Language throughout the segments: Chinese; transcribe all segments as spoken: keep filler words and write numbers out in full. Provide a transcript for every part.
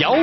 摇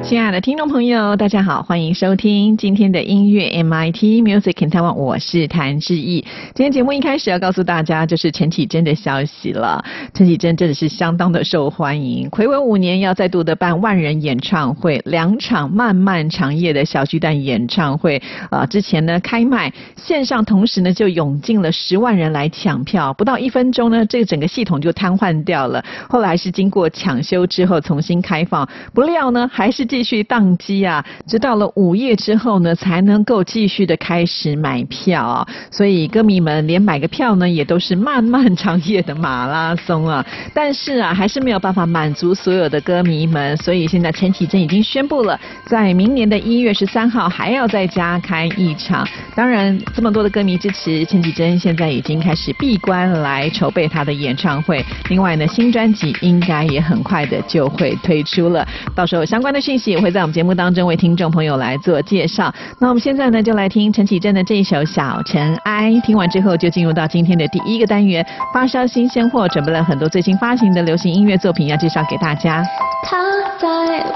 亲爱的听众朋友，大家好，欢迎收听今天的音乐 M I T Music in Taiwan， 我是谭志毅。今天节目一开始要告诉大家就是陈绮贞的消息了。陈绮贞真的是相当的受欢迎，睽违五年要再度的办万人演唱会，两场漫漫长夜的小巨蛋演唱会啊、呃，之前呢开卖线上，同时呢就涌进了十万人来抢票，不到一分钟呢这个整个系统就瘫痪掉了，后来是经过抢修之后重新开放，不料呢还是继续宕机啊，直到了午夜之后呢才能够继续的开始买票啊、哦，所以歌迷们连买个票呢也都是漫漫长夜的马拉松啊，但是啊还是没有办法满足所有的歌迷们，所以现在陈绮贞已经宣布了，在明年的一月十三号还要再加开一场。当然这么多的歌迷支持陈绮贞，现在已经开始闭关来筹备她的演唱会，另外呢新专辑应该也很快的就会推出了，到时候相关的讯息也会在我们节目当中为听众朋友来做介绍。那我们现在呢就来听陈绮贞的这一首小尘埃，听完之后之后就进入到今天的第一个单元，发烧新鲜货准备了很多最新发行的流行音乐作品要介绍给大家。他在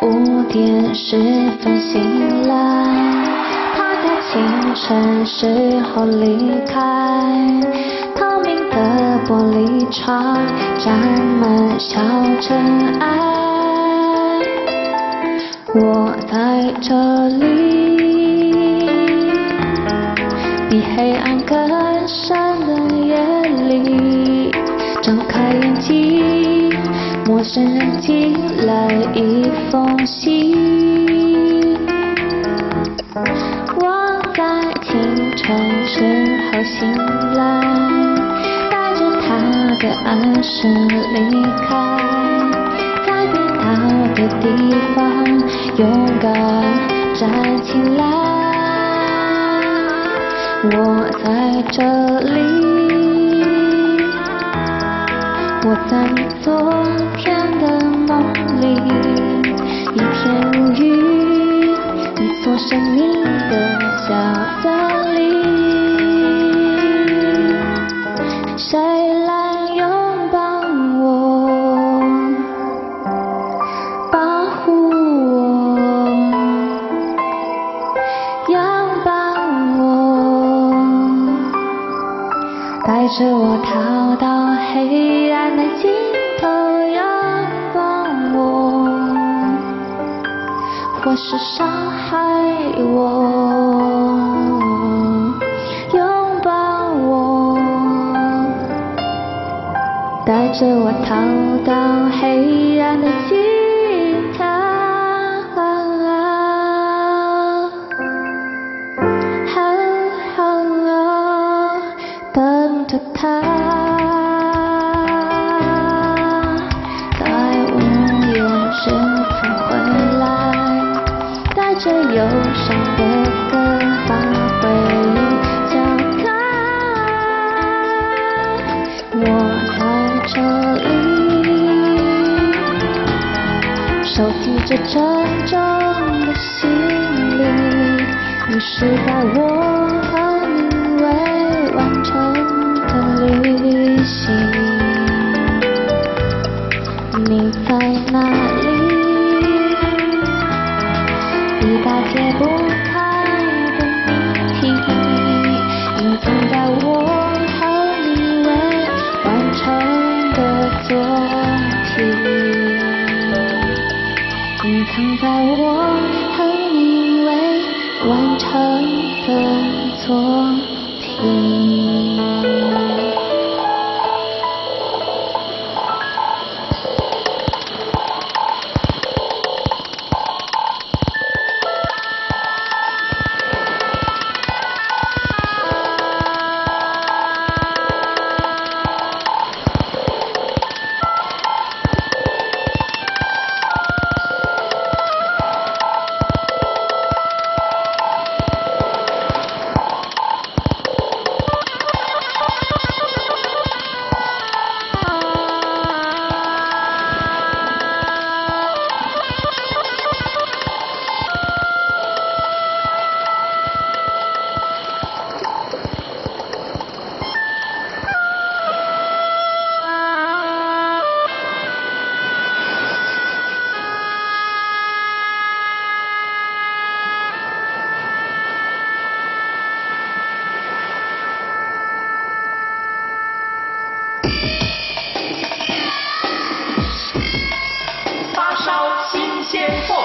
五点十分醒来，他在清晨时候离开，透明的玻璃窗沾满小尘埃，我在这里，比黑暗更深的夜里，睁开眼睛，陌生人寄来一封信。我在清晨时候醒来，带着他的暗示离开，改变到的地方，勇敢站起来。我在这里，我在你昨天的梦里，一片乌云，你所生命的角色里，谁来拥抱我，保护我，拥抱带着我逃到黑暗的尽头，拥抱我，或是伤害我，拥抱我，带着我逃到黑暗的尽头，他在午夜时分回来，带着忧伤的歌返回脚开。我在这里，收集着沉重的行李，你是在我和你未完成旅行，你在哪里？一大解不开的谜题，隐藏在我和你未完成的作品，隐藏在我和你未完成的作品。天后。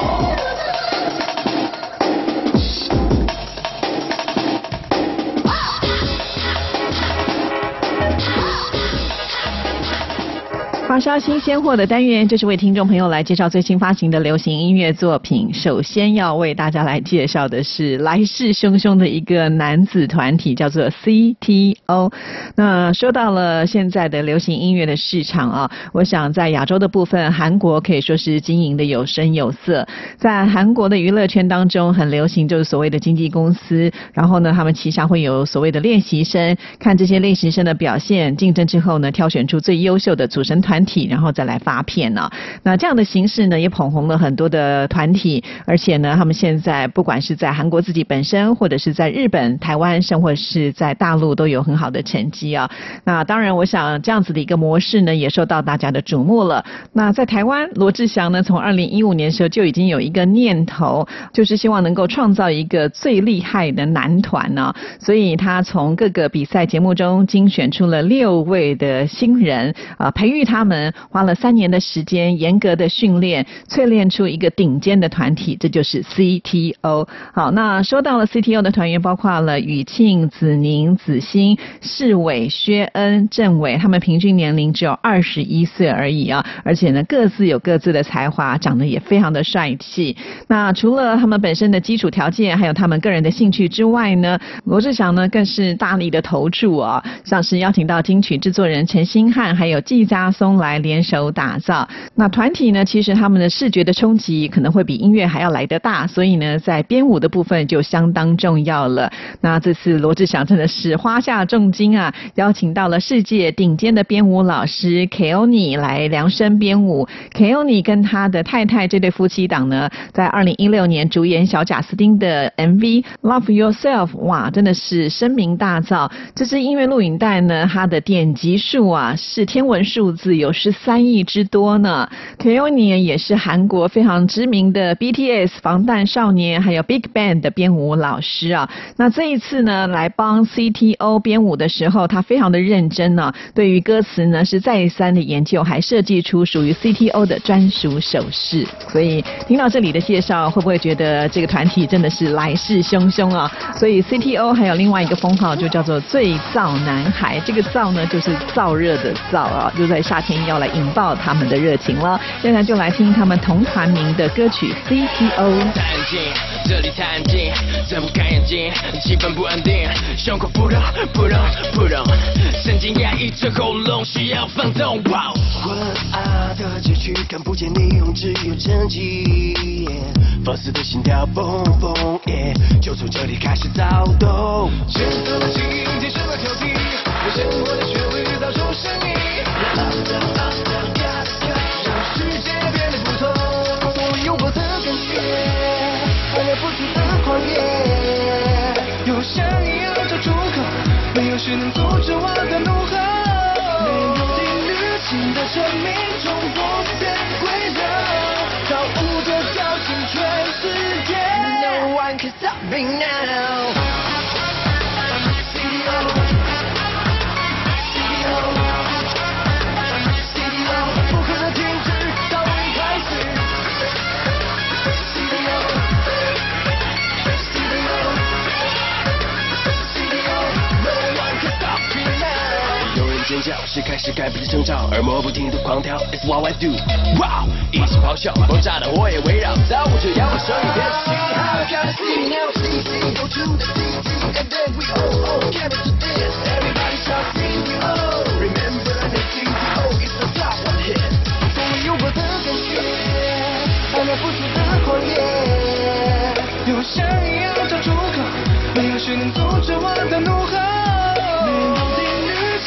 华莎新鲜货的单元就是为听众朋友来介绍最新发行的流行音乐作品。首先要为大家来介绍的是来势汹汹的一个男子团体，叫做 C T O。 那说到了现在的流行音乐的市场啊，我想在亚洲的部分，韩国可以说是经营的有声有色。在韩国的娱乐圈当中很流行就是所谓的经纪公司，然后呢他们旗下会有所谓的练习生，看这些练习生的表现，竞争之后呢挑选出最优秀的组成团团体，然后再来发片呢、啊。那这样的形式呢，也捧红了很多的团体，而且呢，他们现在不管是在韩国自己本身，或者是在日本、台湾，甚或是在大陆，都有很好的成绩啊。那当然，我想这样子的一个模式呢，也受到大家的瞩目了。那在台湾，罗志祥呢，从二零一五年的时候就已经有一个念头，就是希望能够创造一个最厉害的男团呢、啊。所以他从各个比赛节目中精选出了六位的新人啊、呃，培育他们。们花了三年的时间，严格的训练，淬炼出一个顶尖的团体，这就是 C T O。 好，那说到了 C T O 的团员，包括了雨庆、子宁、子欣、世伟、薛恩、郑伟，他们平均年龄只有二十一岁而已啊，而且呢，各自有各自的才华，长得也非常的帅气。那除了他们本身的基础条件，还有他们个人的兴趣之外呢，罗志祥呢更是大力的投注啊，像是邀请到金曲制作人陈星汉，还有纪嘉松。来联手打造。那团体呢，其实他们的视觉的冲击可能会比音乐还要来得大，所以呢在编舞的部分就相当重要了。那这次罗志祥真的是花下重金啊，邀请到了世界顶尖的编舞老师 Keone 来量身编舞。 Keone 跟他的太太这对夫妻档呢，在二零一六年主演小贾斯汀的 M V Love Yourself， 哇，真的是声名大噪。这支音乐录影带呢，它的点击数啊是天文数字，有十三亿之多呢。 Keone 也是韩国非常知名的 B T S 防弹少年还有 Big Band 的编舞老师啊。那这一次呢来帮 C T O 编舞的时候，他非常的认真呢、啊，对于歌词呢是再三的研究，还设计出属于 C T O 的专属手势。所以听到这里的介绍，会不会觉得这个团体真的是来势汹汹啊？所以 C T O 还有另外一个封号就叫做最燥男孩，这个燥呢就是燥热的燥啊，就在夏天要来引爆他们的热情了。现在就来听他们同团名的歌曲 C T O。 太安静，这里太安静，睁不开眼睛，气氛不安定，胸口扑通扑通扑通，神经压抑着喉咙需要放纵。哇，昏暗的街区看不见霓虹，只有蒸汽，放肆的心跳蹦蹦，就从这里开始躁动。节奏轻轻升了调低，我生活的旋律造出生命。只能阻止我的怒吼，没有定律，新的生命从我变规则，跳舞着叫醒全世界。No one can stop me now。C T O C T O C T O， 不可能停止到我一开始。C T O C T O C T O。有人尖叫，是开始该不是征兆，耳膜不停地狂跳 ，It's what I do。哇，一起咆哮，爆炸的火也围绕，造物者要我声音变信号。Gotta see now, see see, go to the see see, and then we all all get into this. Everybody shout C T O, remember that C T O is the top one hit。所有我的感觉，还有不朽的谎言，有声音要找出口，没有谁能阻止我的怒吼。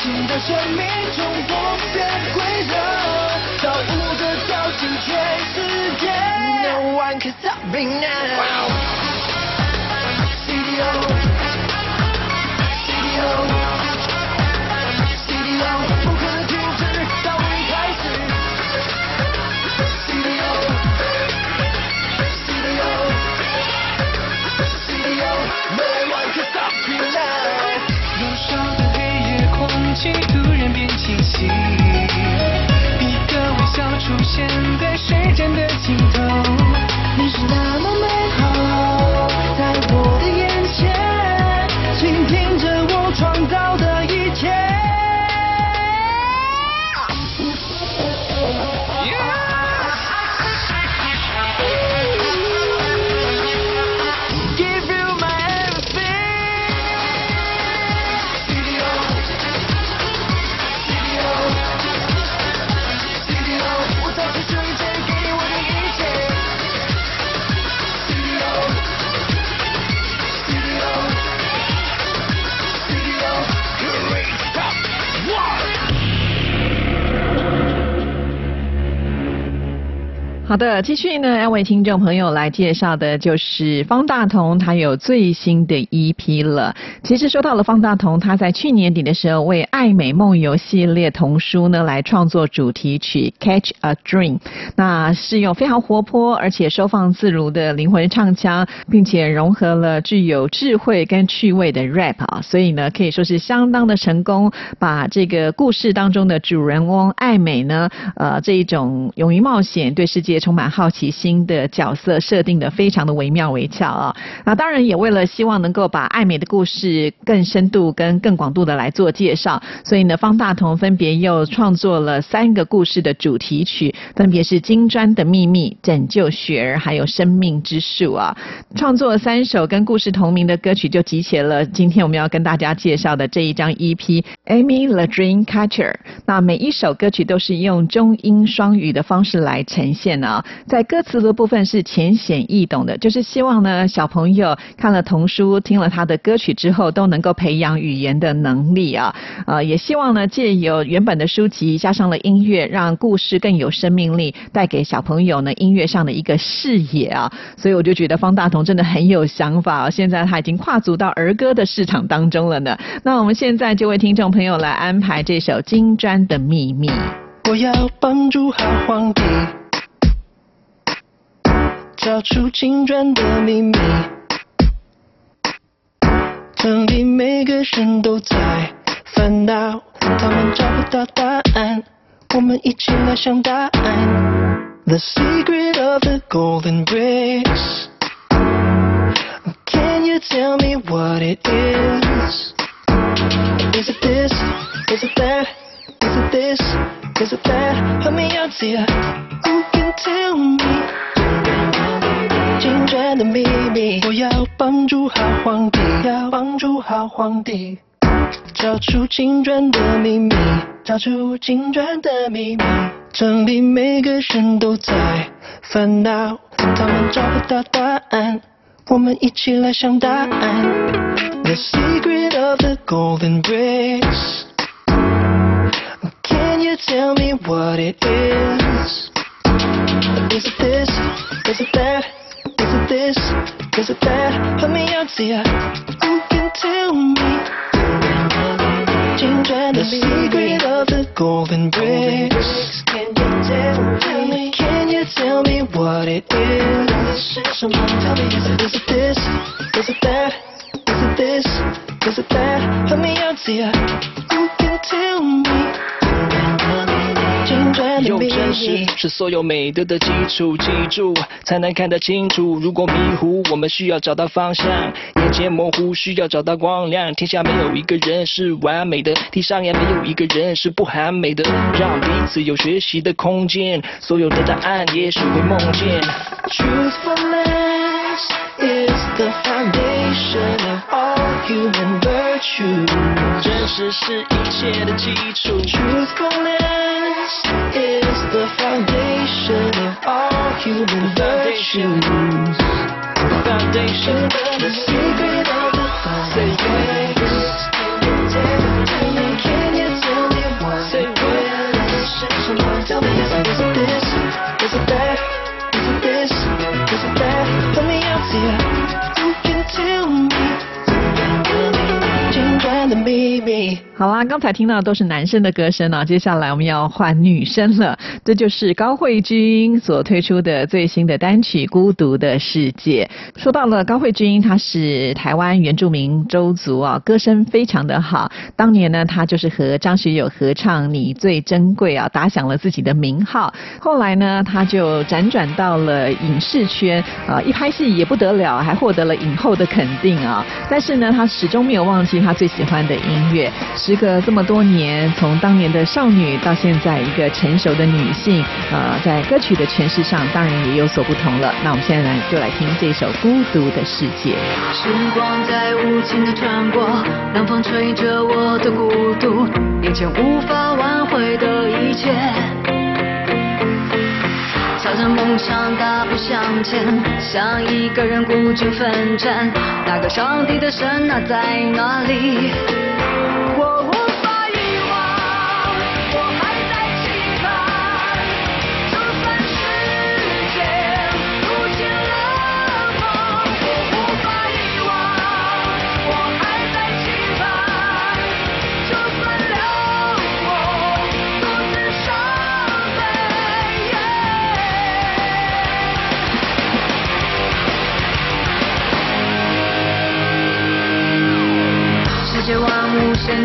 新的生命从我变规则，跳舞着叫醒全世界。No one can stop me now。C T O C T O C T O， 不可能停止到我一开始。C T O C T O C T O，No one can stop me now。燃烧的空气突然变清晰，一个微笑出现在时间的尽头。好的，继续呢，要为听众朋友来介绍的就是方大同，他有最新的 E P 了。其实说到了方大同，他在去年底的时候为《爱美梦游》系列童书呢来创作主题曲《Catch a Dream》，那是用非常活泼而且收放自如的灵魂唱腔，并且融合了具有智慧跟趣味的 rap 啊，所以呢可以说是相当的成功，把这个故事当中的主人翁爱美呢，呃这一种勇于冒险、对世界充满好奇心的角色设定的非常的惟妙惟肖啊！那当然也为了希望能够把爱美的故事更深度跟更广度的来做介绍，所以呢方大同分别又创作了三个故事的主题曲，分别是《金砖的秘密》、《拯救雪儿》还有《生命之树》啊！创作三首跟故事同名的歌曲就集结了今天我们要跟大家介绍的这一张 E P Amy La Dream Catcher。 那每一首歌曲都是用中英双语的方式来呈现啊，在歌词的部分是浅显易懂的，就是希望呢小朋友看了童书、听了他的歌曲之后，都能够培养语言的能力啊。呃，也希望呢借由原本的书籍加上了音乐，让故事更有生命力，带给小朋友呢音乐上的一个视野啊。所以我就觉得方大同真的很有想法啊，现在他已经跨足到儿歌的市场当中了呢。那我们现在就为听众朋友来安排这首《金砖的秘密》。我要帮助好皇帝，找出金砖的秘密，这里每个人都在烦恼，他们找不到答案，我们一起来想答案。 The secret of the golden bricks, can you tell me what it is? Is it this? Is it that? Is it this? Is it that? Help me out, dear. Who can tell me金砖的秘密？我要帮助好皇帝，要帮助好皇帝，找出金砖的秘密，找出金砖的秘密。这里每个人都在烦恼，他们找不到答案，我们一起来想答案。The secret of the golden bricks, can you tell me what it is? Is it this? Is it that?Is it this? Is it that? Help me out, dear. Who can tell me? The secret of the golden bricks. Can you tell me? Can you tell me what it is? Someone tell me. Is it this? Is it that? Is it this? Is it that? Help me out, dear. Who can tell me?有真实是所有美德的基础，记住才能看得清楚。如果迷糊，我们需要找到方向；眼前模糊，需要找到光亮。天下没有一个人是完美的，地上也没有一个人是不完美的。让彼此有学习的空间，所有的答案也许会梦见。Truthfulness is the foundation of all human virtue. 真实是一切的基础。Truthfulness.is the foundation of all human virtues. Foundation, the secret of the foundations. Can you tell me what it is? Someone tell me, is it this? Is it that? Is it this? Is it that? Help me out, dear. Who can tell me? 金砖的秘密。好啦，刚才听到的都是男生的歌声啊，接下来我们要换女生了。这就是高慧君所推出的最新的单曲《孤独的世界》。说到了高慧君，她是台湾原住民邹族啊，歌声非常的好。当年呢，她就是和张学友合唱《你最珍贵》啊，打响了自己的名号。后来呢，她就辗转到了影视圈啊，一拍戏也不得了，还获得了影后的肯定啊。但是呢，她始终没有忘记她最喜欢的音乐。时隔这么多年，从当年的少女到现在一个成熟的女性，呃，在歌曲的诠释上当然也有所不同了。那我们现在就来听这首《孤独的世界》。时光在无情地穿过，冷风吹着我的孤独，眼前无法挽回的一切，朝着梦想大步向前，像一个人孤军奋战，那个上帝的神啊在哪里？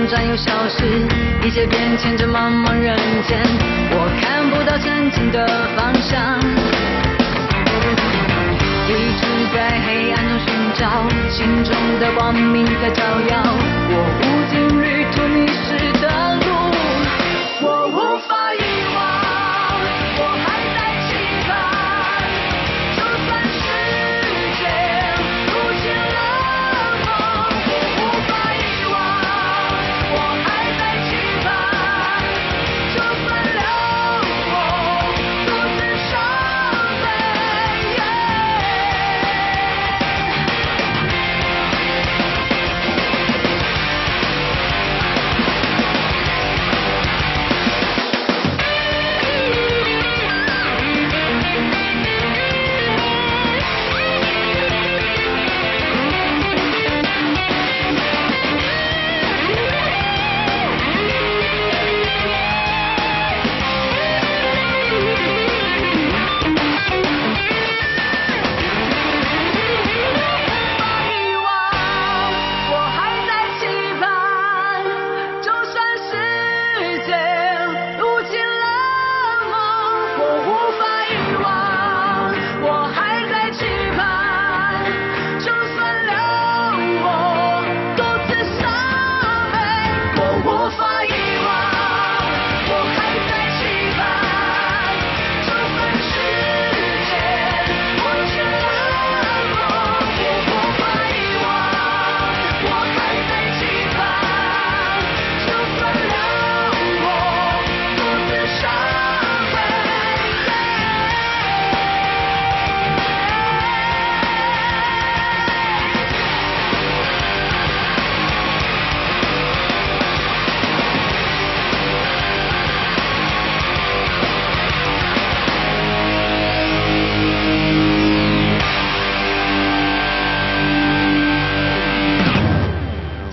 转又消失，一切变迁这茫茫人间，我看不到前进的方向，一直在黑暗中寻找心中的光明和照耀，我无尽旅途迷失的路，我无法遗忘。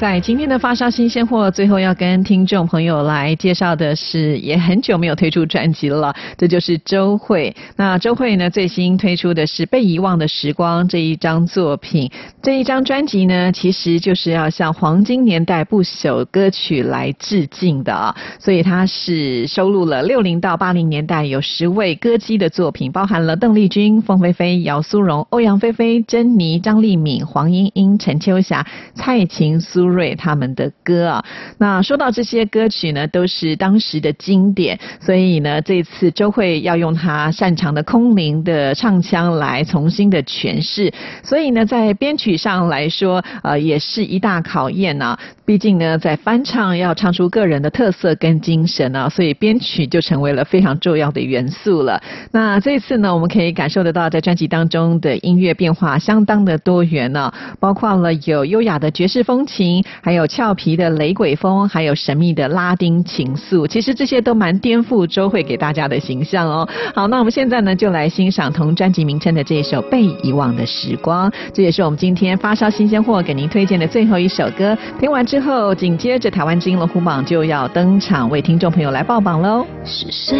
在今天的发烧新鲜货，最后要跟听众朋友来介绍的是，也很久没有推出专辑了，这就是周蕙。那周蕙呢，最新推出的是《被遗忘的时光》这一张作品。这一张专辑呢，其实就是要向黄金年代不朽歌曲来致敬的啊、哦。所以它是收录了六零到八零年代有十位歌姬的作品，包含了邓丽君、凤飞飞、姚苏荣、欧阳菲菲、珍妮、张丽敏、黄莺莺、陈秋霞、蔡琴、苏瑞他们的歌啊。那说到这些歌曲呢，都是当时的经典，所以呢，这次周蕙要用她擅长的空灵的唱腔来重新的诠释，所以呢，在编曲上来说，呃，也是一大考验啊。毕竟呢，在翻唱要唱出个人的特色跟精神啊，所以编曲就成为了非常重要的元素了。那这次呢，我们可以感受得到，在专辑当中的音乐变化相当的多元啊，包括了有优雅的爵士风情，还有俏皮的雷鬼风，还有神秘的拉丁情愫，其实这些都蛮颠覆周蕙给大家的形象哦。好，那我们现在呢，就来欣赏同专辑名称的这一首《被遗忘的时光》，这也是我们今天发烧新鲜货给您推荐的最后一首歌。听完之后，紧接着台湾之音龙虎榜就要登场，为听众朋友来报榜喽。是谁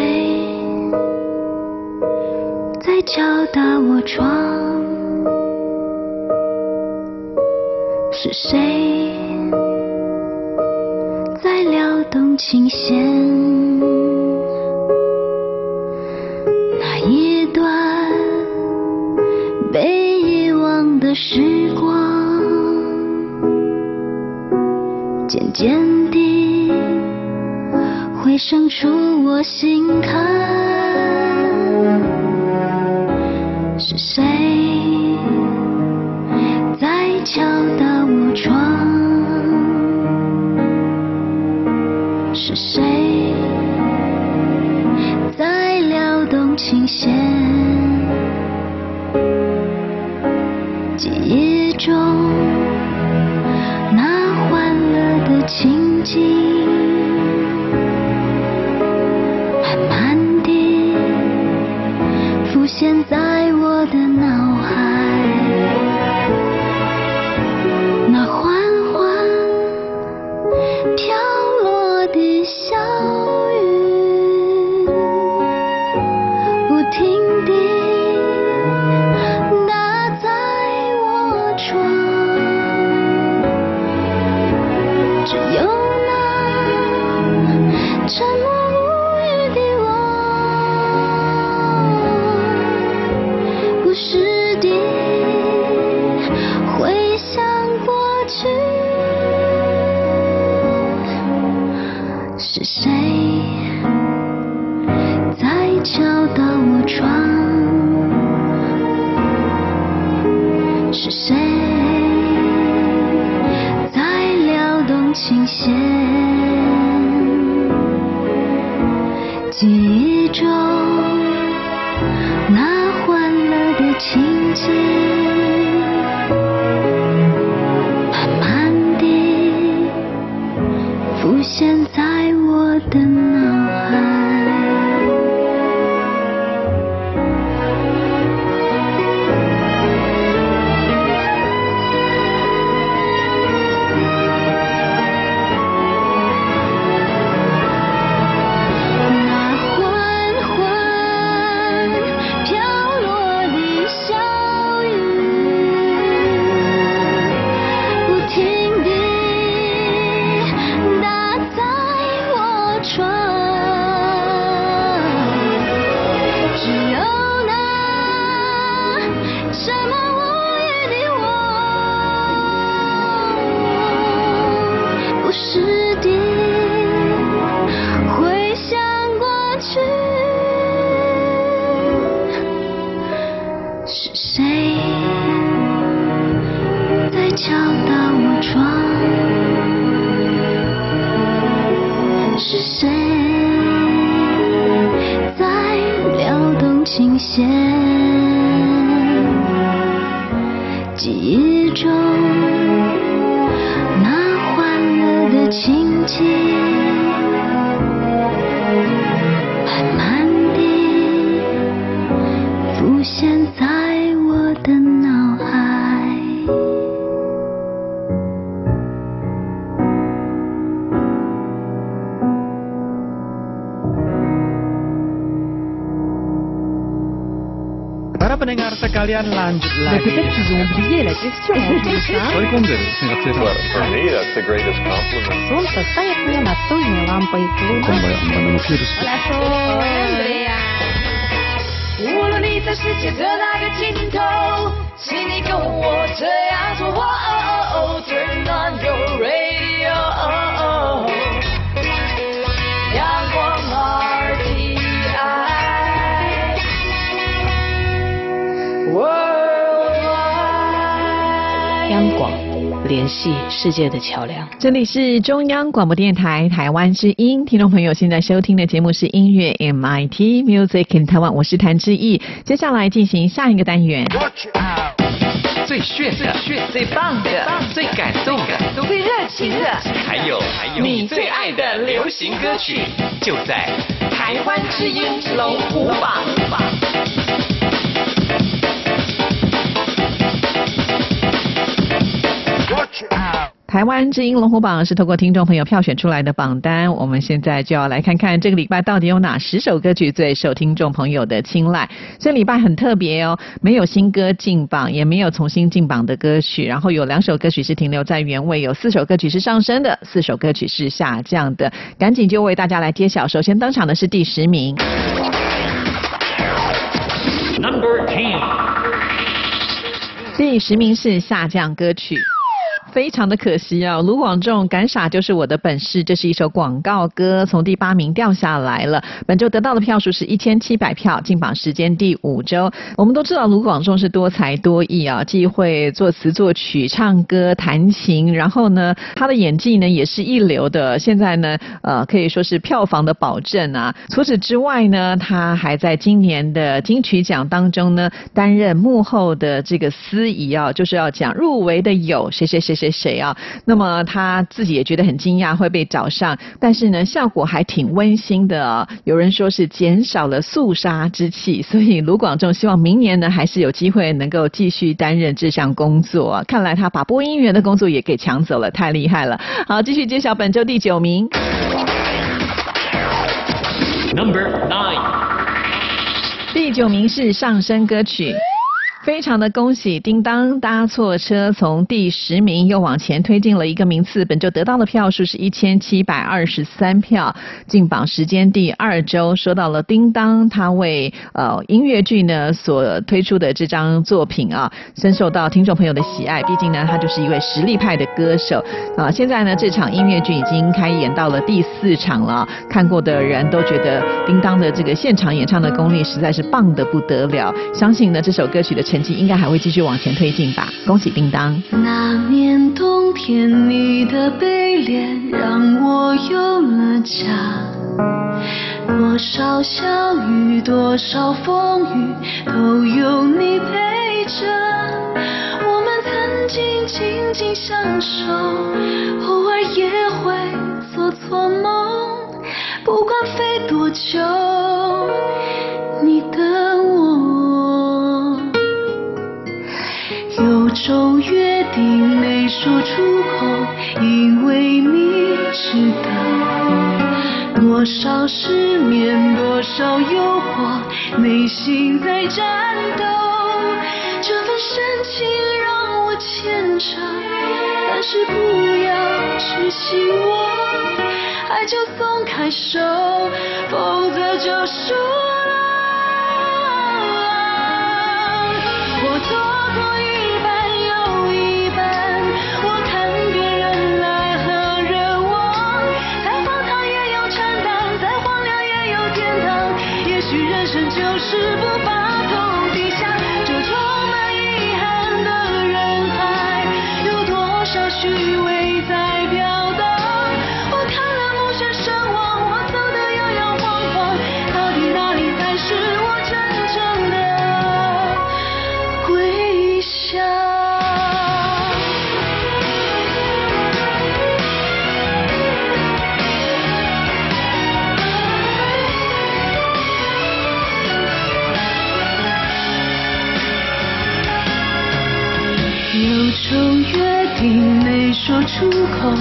在敲打我窗？是谁在撩动琴弦？那一段被遗忘的时光，渐渐地回升出我心坎。是谁在敲打我窗？是谁在撩动琴弦？记忆中那欢乐的情景，慢慢地浮现在我的脑海。那欢欢飘的小雨，不停地打在我窗，只有那是谁在敲打我窗？是谁在撩动琴弦？记忆中那欢乐的情景。 浮现在我的脑海。Para pendengar sekalian lanjut lagi. Peut-être qu'ils ont oublié la question. For me, that's the greatest compliment. Солнце стоит мне над тузной лампой клуба. 无论你在世界的哪个尽头，请你跟我这样做。哦哦哦 ，Turn on your radio。阳光 R T I。Worldwide。央广，联系世界的桥梁。这里是中央广播电台台湾之音，听众朋友现在收听的节目是音乐 M I T Music in Taiwan， 我是谭志毅。接下来进行下一个单元。最炫的、最棒的、最感动的、最热情的，还有还有你最爱的流行歌曲，就在台湾之音龙虎榜。 台湾之音龙虎榜是透过听众朋友票选出来的榜单，我们现在就要来看看这个礼拜到底有哪十首歌曲最受听众朋友的青睐。这礼拜很特别哦，没有新歌进榜，也没有重新进榜的歌曲，然后有两首歌曲是停留在原位，有四首歌曲是上升的，四首歌曲是下降的。赶紧就为大家来揭晓，首先登场的是第十名。Number ten。 第十名是下降歌曲。 非常的可惜啊、哦！卢广仲《敢傻就是我的本事》，这是一首广告歌，从第八名掉下来了。本周得到的票数是 一千七百 票，进榜时间第五周。我们都知道卢广仲是多才多艺啊、哦，既会作词作曲、唱歌、弹琴，然后呢，他的演技呢也是一流的。现在呢，呃，可以说是票房的保证啊。除此之外呢，他还在今年的金曲奖当中呢，担任幕后的这个司仪啊，就是要讲入围的有谁谁谁谁。 谁谁啊？那么他自己也觉得很惊讶会被找上，但是呢，效果还挺温馨的、哦。有人说是减少了肃杀之气，所以卢广仲希望明年呢还是有机会能够继续担任这项工作、啊。看来他把播音员的工作也给抢走了，太厉害了。好，继续揭晓本周第九名。Number nine。第九名是上升歌曲。 非常的恭喜，叮当搭错车，从第十名又往前推进了一个名次，本周得到的票数是 一千七百二十三 票，进榜时间第二周。说到了叮当，他为呃音乐剧呢所推出的这张作品啊，深受到听众朋友的喜爱。毕竟呢，他就是一位实力派的歌手啊。现在呢，这场音乐剧已经开演到了第四场了，看过的人都觉得叮当的这个现场演唱的功力实在是棒得不得了。相信呢，这首歌曲的 成绩应该还会继续往前推进吧，恭喜叮当！那年冬天，你的背脸让我有了家。多少小雨，多少风雨，都有你陪着。我们曾经紧紧相守，偶尔也会做错梦。不管飞多久，你的我。 有种约定没说出口，因为你知道，多少失眠，多少诱惑，内心在战斗。这份深情让我牵扯，但是不要痴心我，爱就松开手，否则就输了。我错过一。 人生就是不把头低下，就。说出口，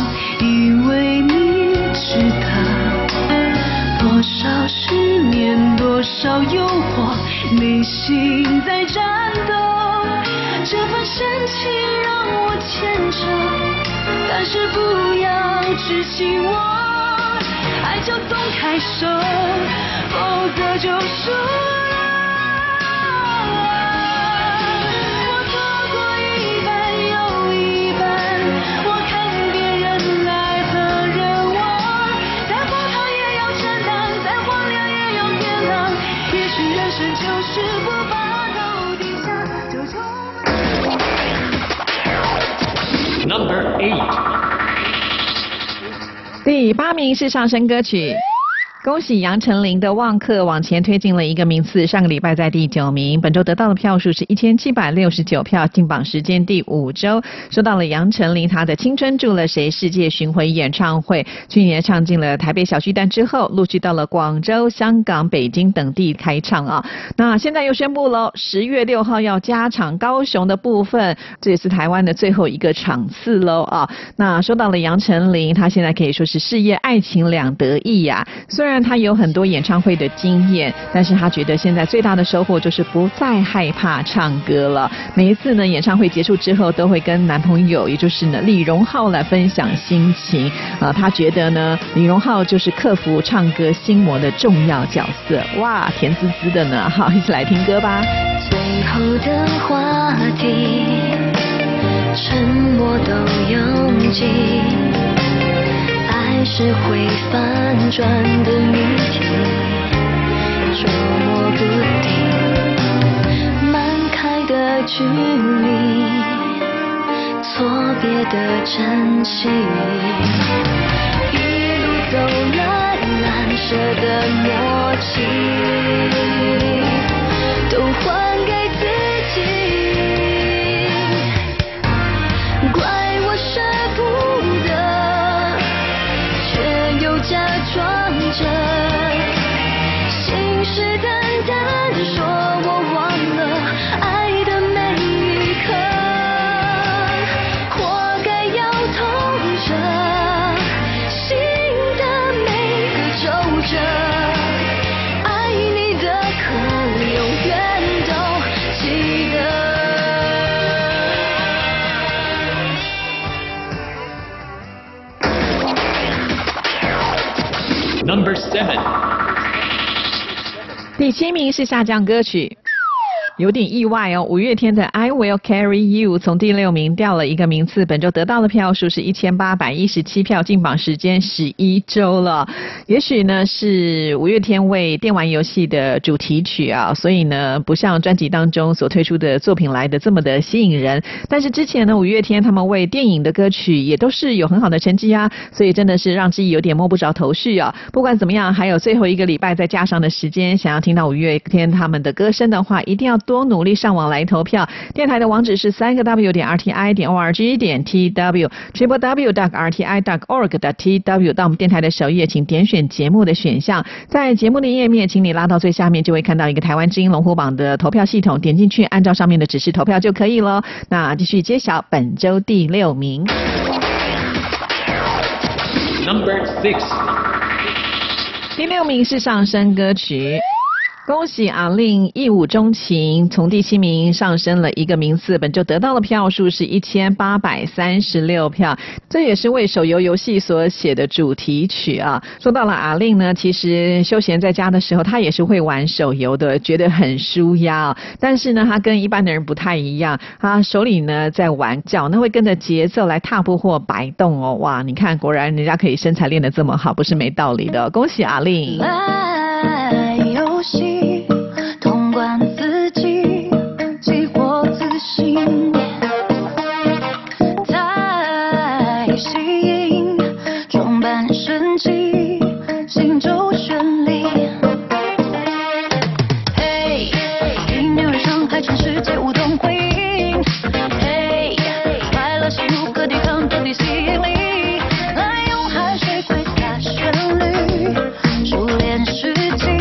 以为你知他多少失眠，多少诱惑，内心在战斗。这份深情让我牵扯，但是不要痴心我，爱就松开手，否则就输了。 Number eight， 第八名是上升歌曲。恭喜杨丞琳的《忘客》往前推进了一个名次，上个礼拜在第九名，本周得到的票数是一千七百六十九票，进榜时间第五周。说到了杨丞琳，她的《青春住了谁》世界巡回演唱会，去年唱进了台北小巨蛋之后，陆续到了广州、香港、北京等地开唱啊。那现在又宣布喽，十月六号要加场高雄的部分，这也是台湾的最后一个场次喽啊。那说到了杨丞琳，她现在可以说是事业爱情两得意呀、啊，虽然。 他有很多演唱会的经验，但是他觉得现在最大的收获就是不再害怕唱歌了。每一次呢，演唱会结束之后，都会跟男朋友，也就是呢李荣浩来分享心情。啊、呃，他觉得呢，李荣浩就是克服唱歌心魔的重要角色。哇，甜滋滋的呢，好，一起来听歌吧。最后的话题，沉默都拥挤。 还是会翻转的谜题，捉摸不定。漫开的距离，错别的珍惜，一路走来难舍的默契，都还给自己。怪我舍不。 假装着，信誓旦旦说我忘了爱的每一刻，活该要痛着，心的每个皱褶，爱你的可永远都记得。 Number seven， 第七名是下降歌曲，有点意外哦。五月天的《I Will Carry You》从第六名掉了一个名次，本周得到的票数是一千八百一十七票，进榜时间十一周了。也许呢是五月天为电玩游戏的主题曲啊，所以呢不像专辑当中所推出的作品来的这么的吸引人。但是之前呢五月天他们为电影的歌曲也都是有很好的成绩啊，所以真的是让自己有点摸不着头绪啊。不管怎么样，还有最后一个礼拜再加上的时间，想要听到五月天他们的歌声的话，一定要多努力上网来投票。电台的网址是三个 W 点 R T I 点 O R G 点 T W， triple W 点 R T I 点 O R G 点 T W。到我们电台的首页，请点选。 选节目的选项，在节目的页面，请你拉到最下面，就会看到一个台湾之音龙虎榜的投票系统，点进去，按照上面的指示投票就可以咯。那继续揭晓本周第六名。Number six， 第六名是上升歌曲。 恭喜阿令《一舞钟情》从第七名上升了一个名次，本周得到的票数是一千八百三十六票，这也是为手游游戏所写的主题曲啊。说到了阿令呢，其实休闲在家的时候，他也是会玩手游的，觉得很舒压、啊。但是呢，他跟一般的人不太一样，他手里呢在玩，脚呢会跟着节奏来踏步或摆动哦。哇，你看，果然人家可以身材练得这么好，不是没道理的。恭喜阿令！ 游戏通关自己，激活自信，太吸引，装扮神奇，心中绚丽。嘿，因牛人生还全世界无动回应。嘿，快乐是如何抵抗天地吸引力？来用海水挥洒旋律，熟练事情。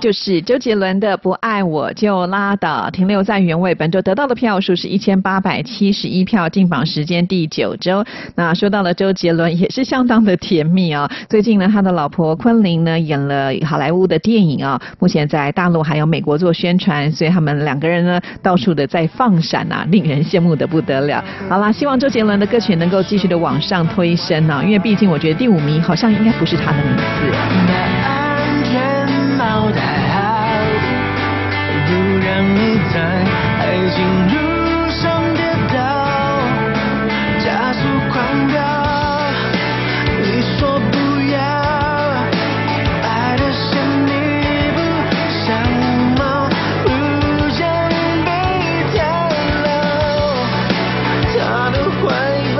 就是周杰伦的《不爱我就拉倒》停留在原位，本周得到的票数是一千八百七十一票，进榜时间第九周。那说到了周杰伦，也是相当的甜蜜啊、哦。最近呢，他的老婆昆凌呢演了好莱坞的电影啊、哦，目前在大陆还有美国做宣传，所以他们两个人呢到处的在放闪啊，令人羡慕的不得了。好啦，希望周杰伦的歌曲能够继续的往上推升啊，因为毕竟我觉得第五名好像应该不是他的名字。戴好，不让你在爱情路上跌倒，加速狂飙。你说不要，爱得像你不像猫，不想被跳楼。他的怀抱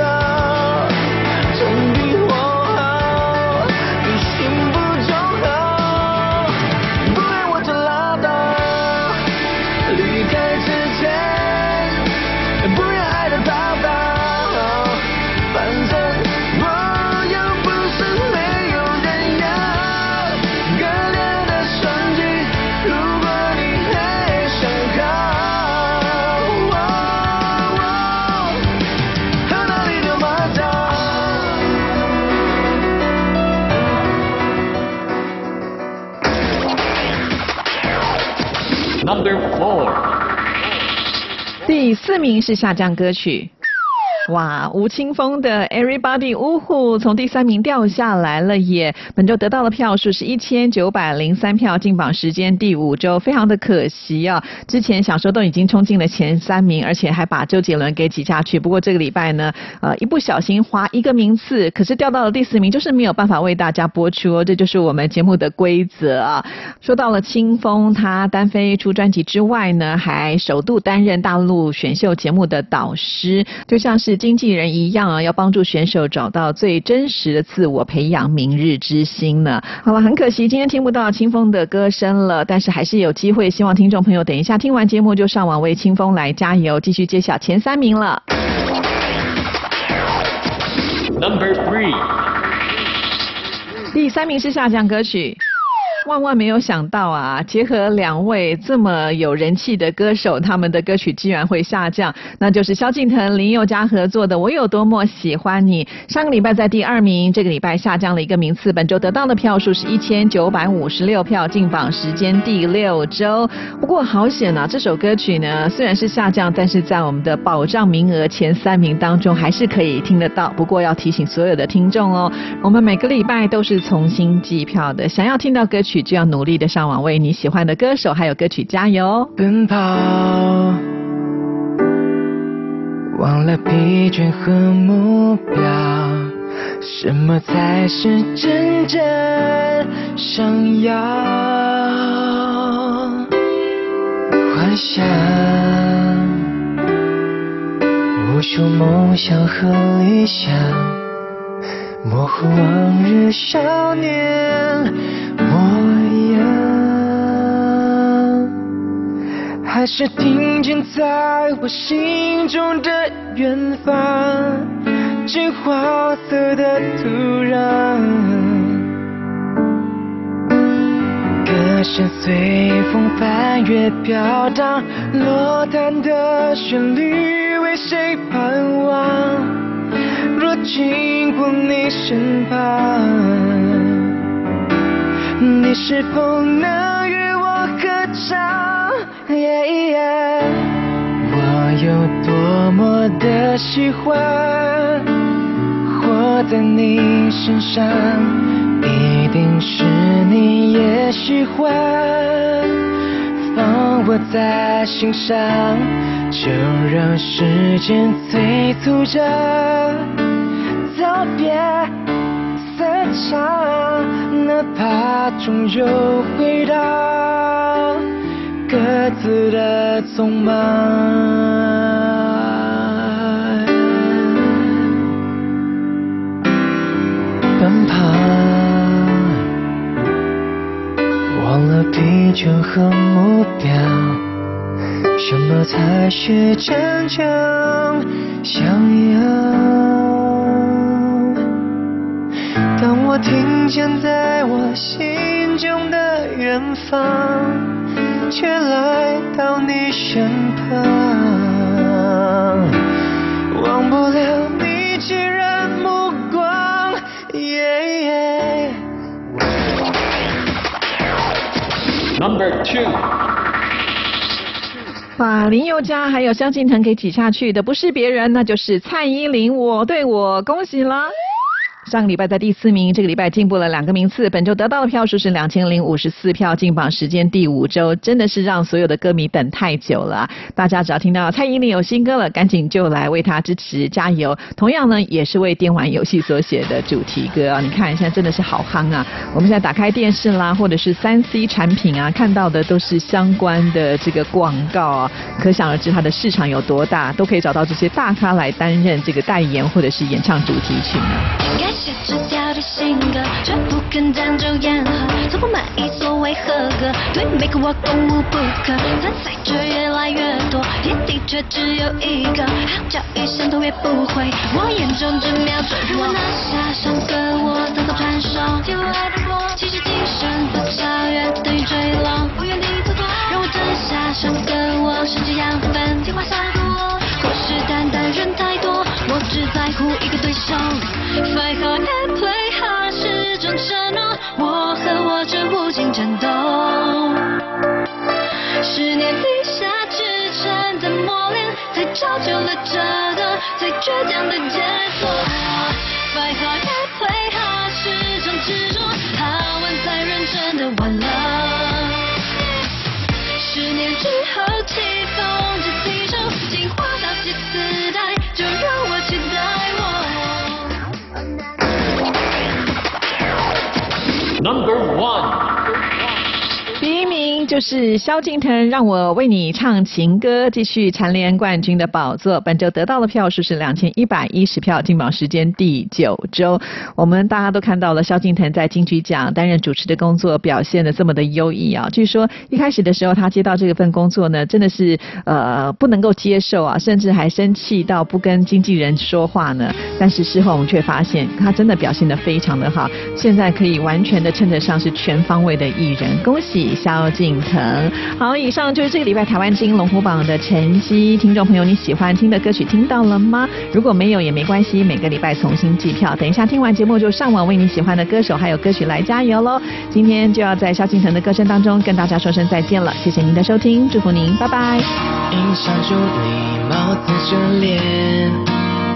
总比我好，你心不重好。第四名是下降歌曲，哇，吴青峰的 Everybody 呜呼从第三名掉下来了耶，本周得到的票数是一千九百零三票，进榜时间第五周，非常的可惜啊、哦、之前想说都已经冲进了前三名，而且还把周杰伦给挤下去，不过这个礼拜呢呃，一不小心滑一个名次，可是掉到了第四名，就是没有办法为大家播出哦，这就是我们节目的规则啊。说到了青峰，他单飞出专辑之外呢，还首度担任大陆选秀节目的导师，就像是经纪人一样啊，要帮助选手找到最真实的自我，培养明日之星呢。好了，很可惜今天听不到青峰的歌声了，但是还是有机会，希望听众朋友等一下听完节目就上网为青峰来加油，继续揭晓前三名了。Number three， 第三名是下降歌曲。万万没有想到啊，结合两位这么有人气的歌手，他们的歌曲居然会下降，那就是萧敬腾、林宥嘉合作的《我有多么喜欢你》，上个礼拜在第二名，这个礼拜下降了一个名次，本周得到的票数是一千九百五十六票，进榜时间第六周。不过好险啊，这首歌曲呢虽然是下降，但是在我们的保障名额前三名当中还是可以听得到，不过要提醒所有的听众哦，我们每个礼拜都是重新计票的，想要听到歌曲就要努力的上网为你喜欢的歌手还有歌曲加油。奔跑，忘了疲倦和目标，什么才是真正想要？幻想，无数梦想和理想，模糊往日少年模样，还是停顿在我心中的远方，金黄色的土壤，歌声随风翻越飘荡，落单的旋律为谁盼望？若经过你身旁，你是否能与我合唱？ yeah, yeah 我有多么的喜欢活在你身上，一定是你也喜欢放我在心上，就让时间催促着走它终究回到各自的匆忙。 奔跑，忘了疲倦和目标，什么才是真正想要？当我听见在我心中的远方，却来到你身旁，忘不了你炙热目光。 Yeah, yeah. Number two. 哇，林宥嘉还有萧敬腾给挤下去的不是别人，那就是蔡依林。我对我恭喜啦！上个礼拜在第四名，这个礼拜进步了两个名次，本周得到的票数是两千零五十四票，进榜时间第五周，真的是让所有的歌迷等太久了啊。大家只要听到蔡依林有新歌了，赶紧就来为她支持加油。同样呢，也是为电玩游戏所写的主题歌啊，你看现在真的是好夯啊！我们现在打开电视啦，或者是三 C 产品啊，看到的都是相关的这个广告啊，可想而知它的市场有多大，都可以找到这些大咖来担任这个代言或者是演唱主题曲啊。 是这条的性格，绝不肯将就言和，从不满意所谓合格，对每个我攻无不克，参赛者越来越多，也的确只有一个，号角一声头也不回，我眼中只瞄准我。如果拿下上个我，早早传说，听我来的我，其实精神不超越等于坠落，不愿你错过，让我吞下上个我，是这样分，听话下的我，虎视眈眈人太多，我只在乎一个对手。 Fight hard and play hard 是种承诺，我和我这无尽战斗，十年地下之城的磨练，才造就了这个最倔强的结果。Fight hard and play hard 是种执着，好玩才认真的玩乐。十年之后，棋逢着厮守，进化到新时代，就让我期待我。 Number one， 第一名就是萧敬腾，让我为你唱情歌，继续蝉联冠军的宝座。本周得到的票数是两千一百一十票，进榜时间第九周。我们大家都看到了萧敬腾在金曲奖担任主持的工作表现的这么的优异啊！据说一开始的时候，他接到这份工作呢，真的是呃不能够接受啊，甚至还生气到不跟经纪人说话呢。 但是事后我们却发现，他真的表现得非常的好，现在可以完全的称得上是全方位的艺人，恭喜萧敬腾！好，以上就是这个礼拜台湾之音龙虎榜的成绩。听众朋友，你喜欢听的歌曲听到了吗？如果没有也没关系，每个礼拜重新计票。等一下听完节目就上网为你喜欢的歌手还有歌曲来加油喽！今天就要在萧敬腾的歌声当中跟大家说声再见了，谢谢您的收听，祝福您，拜拜。印象中你貌似眷恋。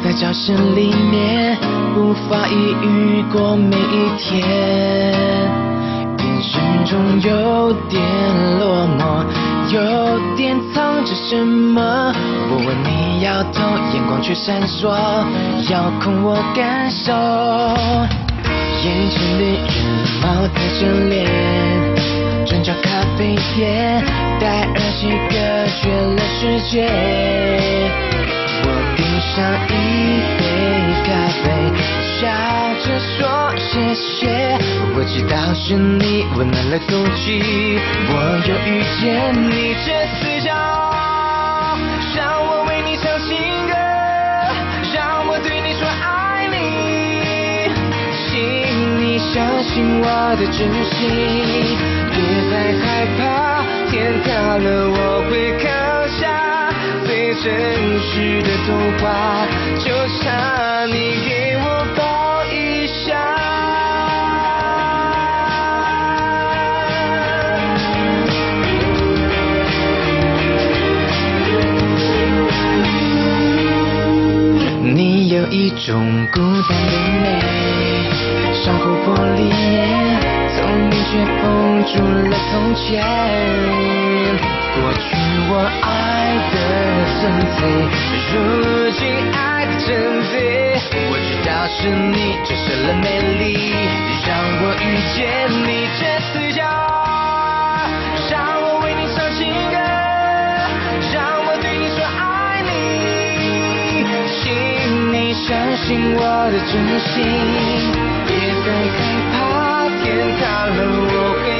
在教室里面，无法抑郁过每一天，眼神中有点落寞，有点藏着什么。我问你摇头，眼光却闪烁，遥控我感受。眼神里人貌似眷恋，转角咖啡店，带耳机隔绝了世界。 我点上一杯咖啡，笑着说谢谢。我知道是你温暖了空气，我又遇见你这次叫，让我为你唱情歌，让我对你说爱你，请你相信我的真心，别再害怕，天塌了我会扛下。 最真实的童话，就差你给我抱一下。你有一种孤单的美，像琥珀里面，聪明却封住了从前。 过去我爱的纯粹，如今爱的真谛。我知道是你折射了美丽。让我遇见你这次角，让我为你唱情歌，让我对你说爱你，请你相信我的真心，别再害怕天塌了我会